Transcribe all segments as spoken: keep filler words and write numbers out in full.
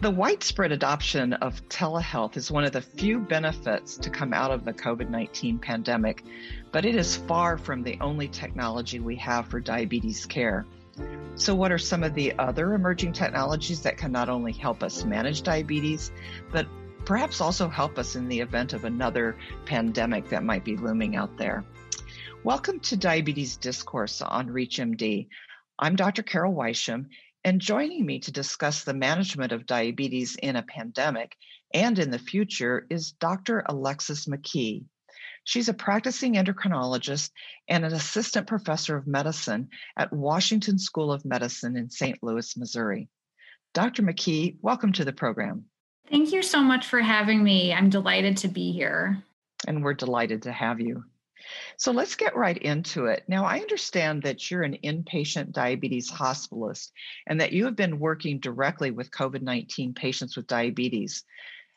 The widespread adoption of telehealth is one of the few benefits to come out of the COVID nineteen pandemic, but it is far from the only technology we have for diabetes care. So what are some of the other emerging technologies that can not only help us manage diabetes, but perhaps also help us in the event of another pandemic that might be looming out there? Welcome to Diabetes Discourse on ReachMD. I'm Doctor Carol Weisham, and joining me to discuss the management of diabetes in a pandemic and in the future is Doctor Alexis McKee. She's a practicing endocrinologist and an assistant professor of medicine at Washington School of Medicine in Saint Louis, Missouri. Doctor McKee, welcome to the program. Thank you so much for having me. I'm delighted to be here. And we're delighted to have you. So let's get right into it. Now, I understand that you're an inpatient diabetes hospitalist and that you have been working directly with COVID nineteen patients with diabetes.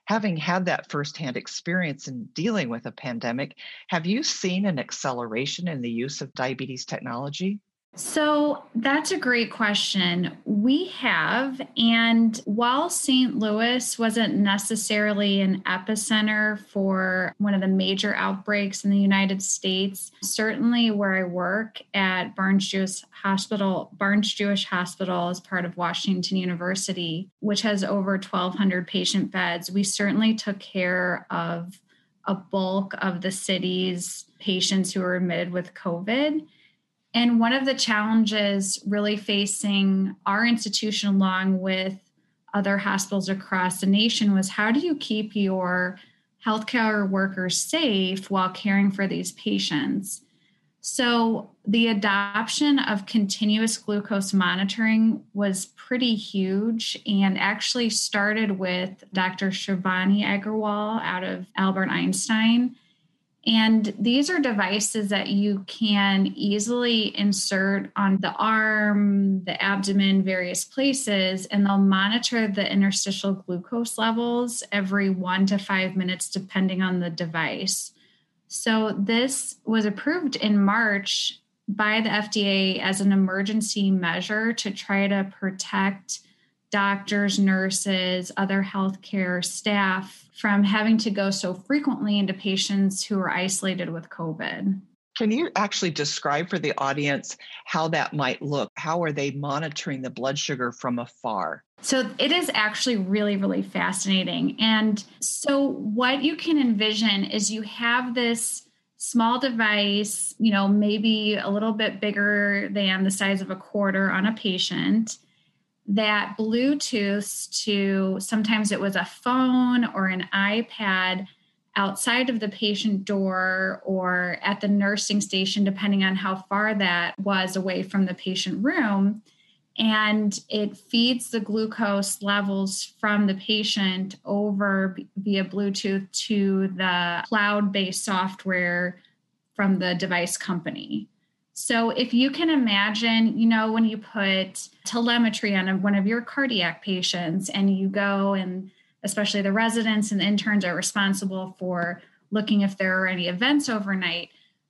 Having had that firsthand experience in dealing with a pandemic, have you seen an acceleration in the use of diabetes technology? So that's a great question. We have, and while Saint Louis wasn't necessarily an epicenter for one of the major outbreaks in the United States, certainly where I work at Barnes-Jewish Hospital, Barnes-Jewish Hospital is part of Washington University, which has over twelve hundred patient beds. We certainly took care of a bulk of the city's patients who were admitted with COVID. And one of the challenges really facing our institution along with other hospitals across the nation was, how do you keep your healthcare workers safe while caring for these patients? So the adoption of continuous glucose monitoring was pretty huge and actually started with Doctor Shivani Agarwal out of Albert Einstein. And these are devices that you can easily insert on the arm, the abdomen, various places, and they'll monitor the interstitial glucose levels every one to five minutes, depending on the device. So this was approved in March by the F D A as an emergency measure to try to protect doctors, nurses, other healthcare staff from having to go so frequently into patients who are isolated with COVID. Can you actually describe for the audience how that might look? How are they monitoring the blood sugar from afar? So it is actually really, really fascinating. And so what you can envision is you have this small device, you know, maybe a little bit bigger than the size of a quarter on a patient, that Bluetooths to, sometimes it was a phone or an iPad outside of the patient door or at the nursing station, depending on how far that was away from the patient room. And it feeds the glucose levels from the patient over via Bluetooth to the cloud-based software from the device company. So if you can imagine, you know, when you put telemetry on one of your cardiac patients and you go, and especially the residents and the interns are responsible for looking if there are any events overnight,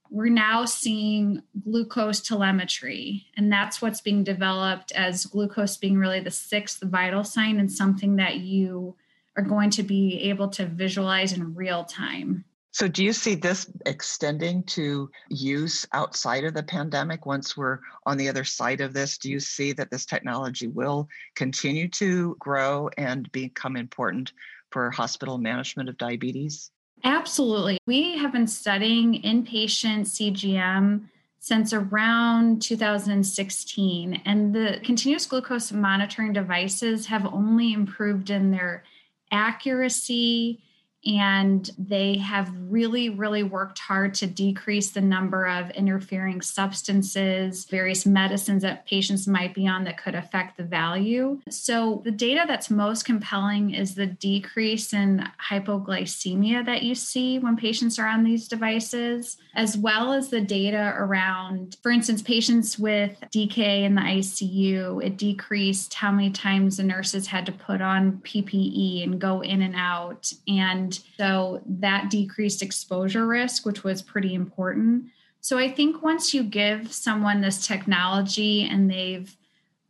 we're now seeing glucose telemetry. And that's what's being developed as glucose being really the sixth vital sign and something that you are going to be able to visualize in real time. So do you see this extending to use outside of the pandemic once we're on the other side of this? Do you see that this technology will continue to grow and become important for hospital management of diabetes? Absolutely. We have been studying inpatient C G M since around two thousand sixteen, and the continuous glucose monitoring devices have only improved in their accuracy, and they have really, really worked hard to decrease the number of interfering substances, various medicines that patients might be on that could affect the value. So the data that's most compelling is the decrease in hypoglycemia that you see when patients are on these devices, as well as the data around, for instance, patients with D K A in the I C U, it decreased how many times the nurses had to put on P P E and go in and out. And so that decreased exposure risk, which was pretty important. So I think once you give someone this technology and they've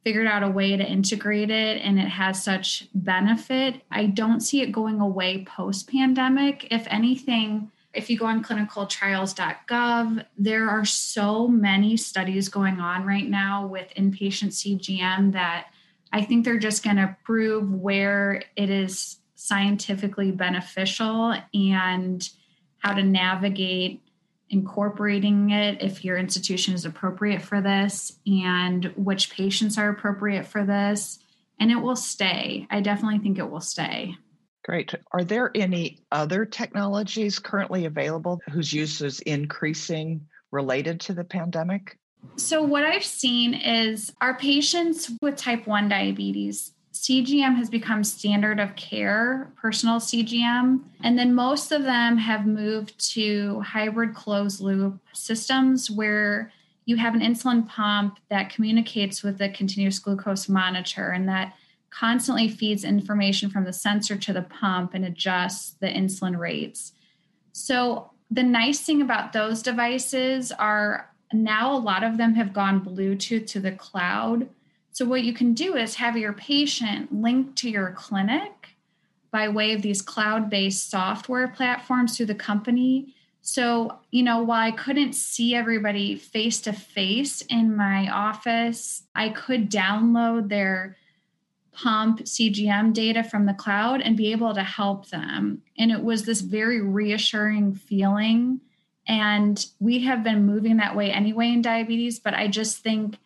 figured out a way to integrate it and it has such benefit. I don't see it going away post-pandemic. If anything, if you go on clinical trials dot gov, there are so many studies going on right now with inpatient C G M that I think they're just going to prove where it is scientifically beneficial and how to navigate incorporating it if your institution is appropriate for this and which patients are appropriate for this. And it will stay. I definitely think it will stay. Great. Are there any other technologies currently available whose use is increasing related to the pandemic? So what I've seen is our patients with type one diabetes, C G M has become standard of care, personal C G M, and then most of them have moved to hybrid closed loop systems where you have an insulin pump that communicates with the continuous glucose monitor and that constantly feeds information from the sensor to the pump and adjusts the insulin rates. So the nice thing about those devices are now a lot of them have gone Bluetooth to the cloud. So what you can do is have your patient linked to your clinic by way of these cloud-based software platforms through the company. So, you know, while I couldn't see everybody face-to-face in my office, I could download their pump C G M data from the cloud and be able to help them. And it was this very reassuring feeling. And we have been moving that way anyway in diabetes, but I just think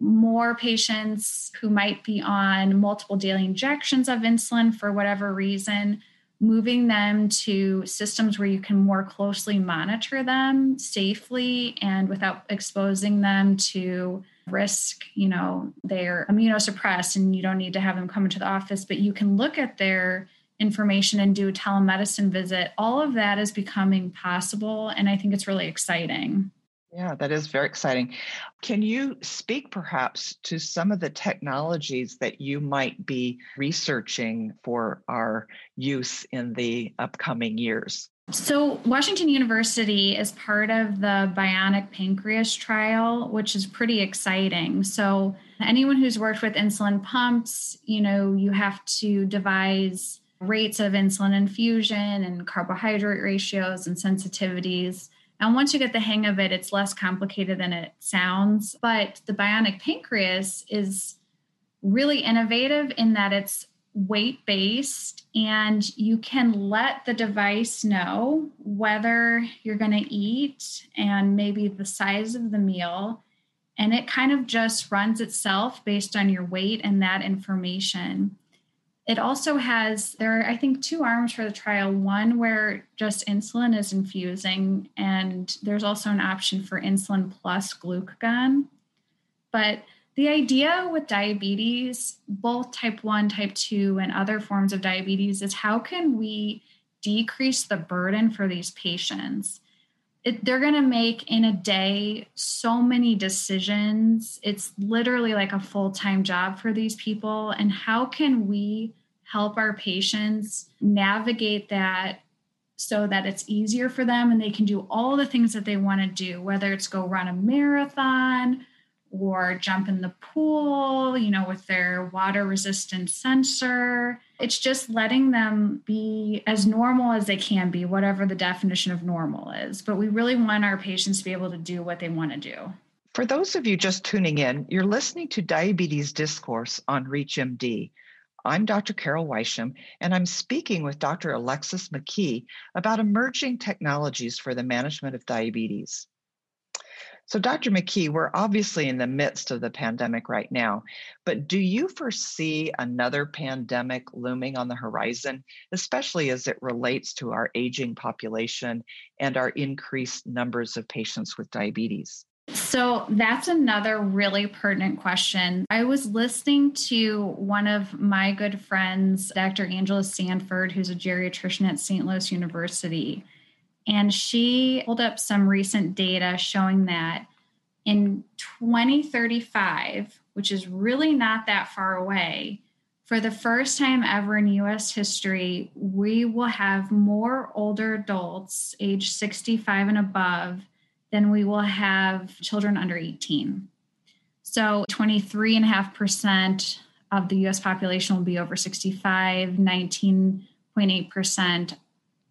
more patients who might be on multiple daily injections of insulin for whatever reason, moving them to systems where you can more closely monitor them safely and without exposing them to risk, you know, they're immunosuppressed and you don't need to have them come into the office, but you can look at their information and do a telemedicine visit. All of that is becoming possible. And I think it's really exciting. Yeah, that is very exciting. Can you speak perhaps to some of the technologies that you might be researching for our use in the upcoming years? So Washington University is part of the bionic pancreas trial, which is pretty exciting. So anyone who's worked with insulin pumps, you know, you have to devise rates of insulin infusion and carbohydrate ratios and sensitivities. And once you get the hang of it, it's less complicated than it sounds. But the bionic pancreas is really innovative in that it's weight-based and you can let the device know whether you're going to eat and maybe the size of the meal. And it kind of just runs itself based on your weight and that information. It also has, there are, I think, two arms for the trial, one where just insulin is infusing, and there's also an option for insulin plus glucagon. But the idea with diabetes, both type one, type two, and other forms of diabetes, is how can we decrease the burden for these patients? It, they're going to make in a day so many decisions. It's literally like a full-time job for these people. And how can we help our patients navigate that so that it's easier for them and they can do all the things that they want to do, whether it's go run a marathon or jump in the pool, you know, with their water-resistant sensor. It's just letting them be as normal as they can be, whatever the definition of normal is. But we really want our patients to be able to do what they want to do. For those of you just tuning in, you're listening to Diabetes Discourse on ReachMD. I'm Doctor Carol Weisham, and I'm speaking with Doctor Alexis McKee about emerging technologies for the management of diabetes. So, Doctor McKee, we're obviously in the midst of the pandemic right now, but do you foresee another pandemic looming on the horizon, especially as it relates to our aging population and our increased numbers of patients with diabetes? So that's another really pertinent question. I was listening to one of my good friends, Doctor Angela Sanford, who's a geriatrician at Saint Louis University. And she pulled up some recent data showing that in twenty thirty-five, which is really not that far away, for the first time ever in U S history, we will have more older adults age sixty-five and above than we will have children under eighteen. So twenty-three point five percent of the U S population will be over sixty-five, nineteen point eight percent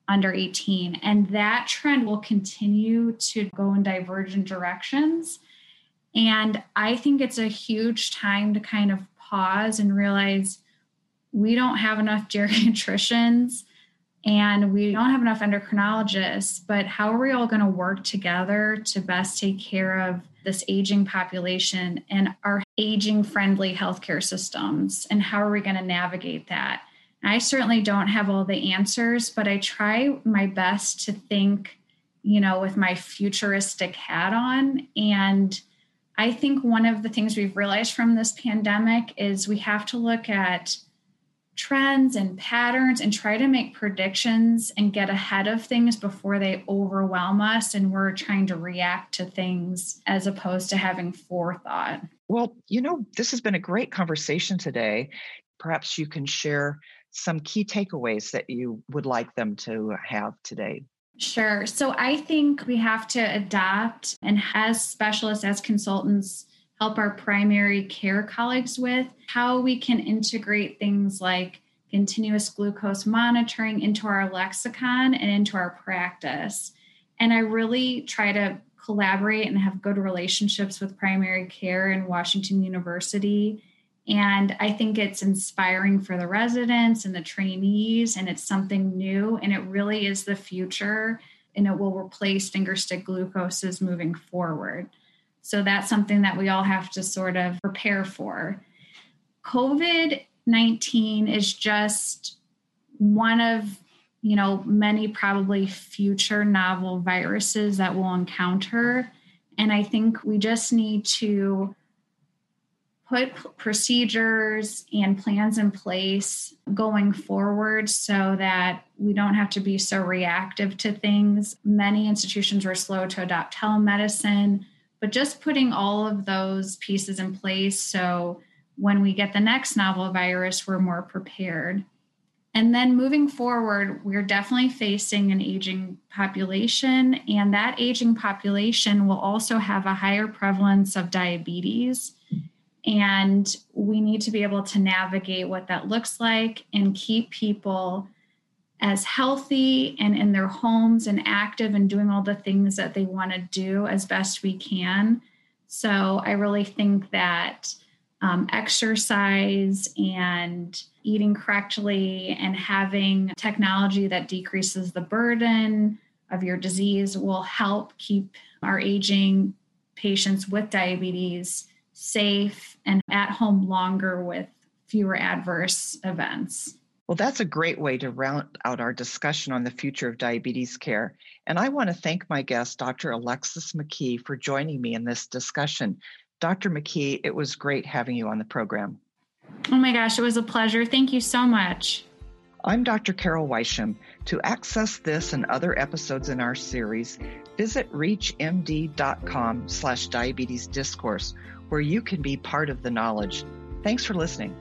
under eighteen. And that trend will continue to go in divergent directions. And I think it's a huge time to kind of pause and realize we don't have enough geriatricians and we don't have enough endocrinologists, but how are we all going to work together to best take care of this aging population and our aging-friendly healthcare systems? And how are we going to navigate that? I certainly don't have all the answers, but I try my best to think, you know, with my futuristic hat on. And I think one of the things we've realized from this pandemic is we have to look at trends and patterns and try to make predictions and get ahead of things before they overwhelm us and we're trying to react to things as opposed to having forethought. Well, you know, this has been a great conversation today. Perhaps you can share some key takeaways that you would like them to have today. Sure. So I think we have to adopt and as specialists, as consultants, help our primary care colleagues with how we can integrate things like continuous glucose monitoring into our lexicon and into our practice. And I really try to collaborate and have good relationships with primary care in Washington University. And I think it's inspiring for the residents and the trainees, and it's something new, and it really is the future, and it will replace fingerstick glucoses moving forward. So that's something that we all have to sort of prepare for. COVID nineteen is just one of, you know, many probably future novel viruses that we'll encounter. And I think we just need to put procedures and plans in place going forward so that we don't have to be so reactive to things. Many institutions were slow to adopt telemedicine, but just putting all of those pieces in place so when we get the next novel virus, we're more prepared. And then moving forward, we're definitely facing an aging population, and that aging population will also have a higher prevalence of diabetes. And we need to be able to navigate what that looks like and keep people as healthy and in their homes and active and doing all the things that they want to do as best we can. So I really think that um, exercise and eating correctly and having technology that decreases the burden of your disease will help keep our aging patients with diabetes safe and at home longer with fewer adverse events. Well, that's a great way to round out our discussion on the future of diabetes care. And I want to thank my guest, Doctor Alexis McKee, for joining me in this discussion. Doctor McKee, it was great having you on the program. Oh my gosh, it was a pleasure. Thank you so much. I'm Doctor Carol Weisham. To access this and other episodes in our series, visit reach m d dot com slash diabetes discourse, where you can be part of the knowledge. Thanks for listening.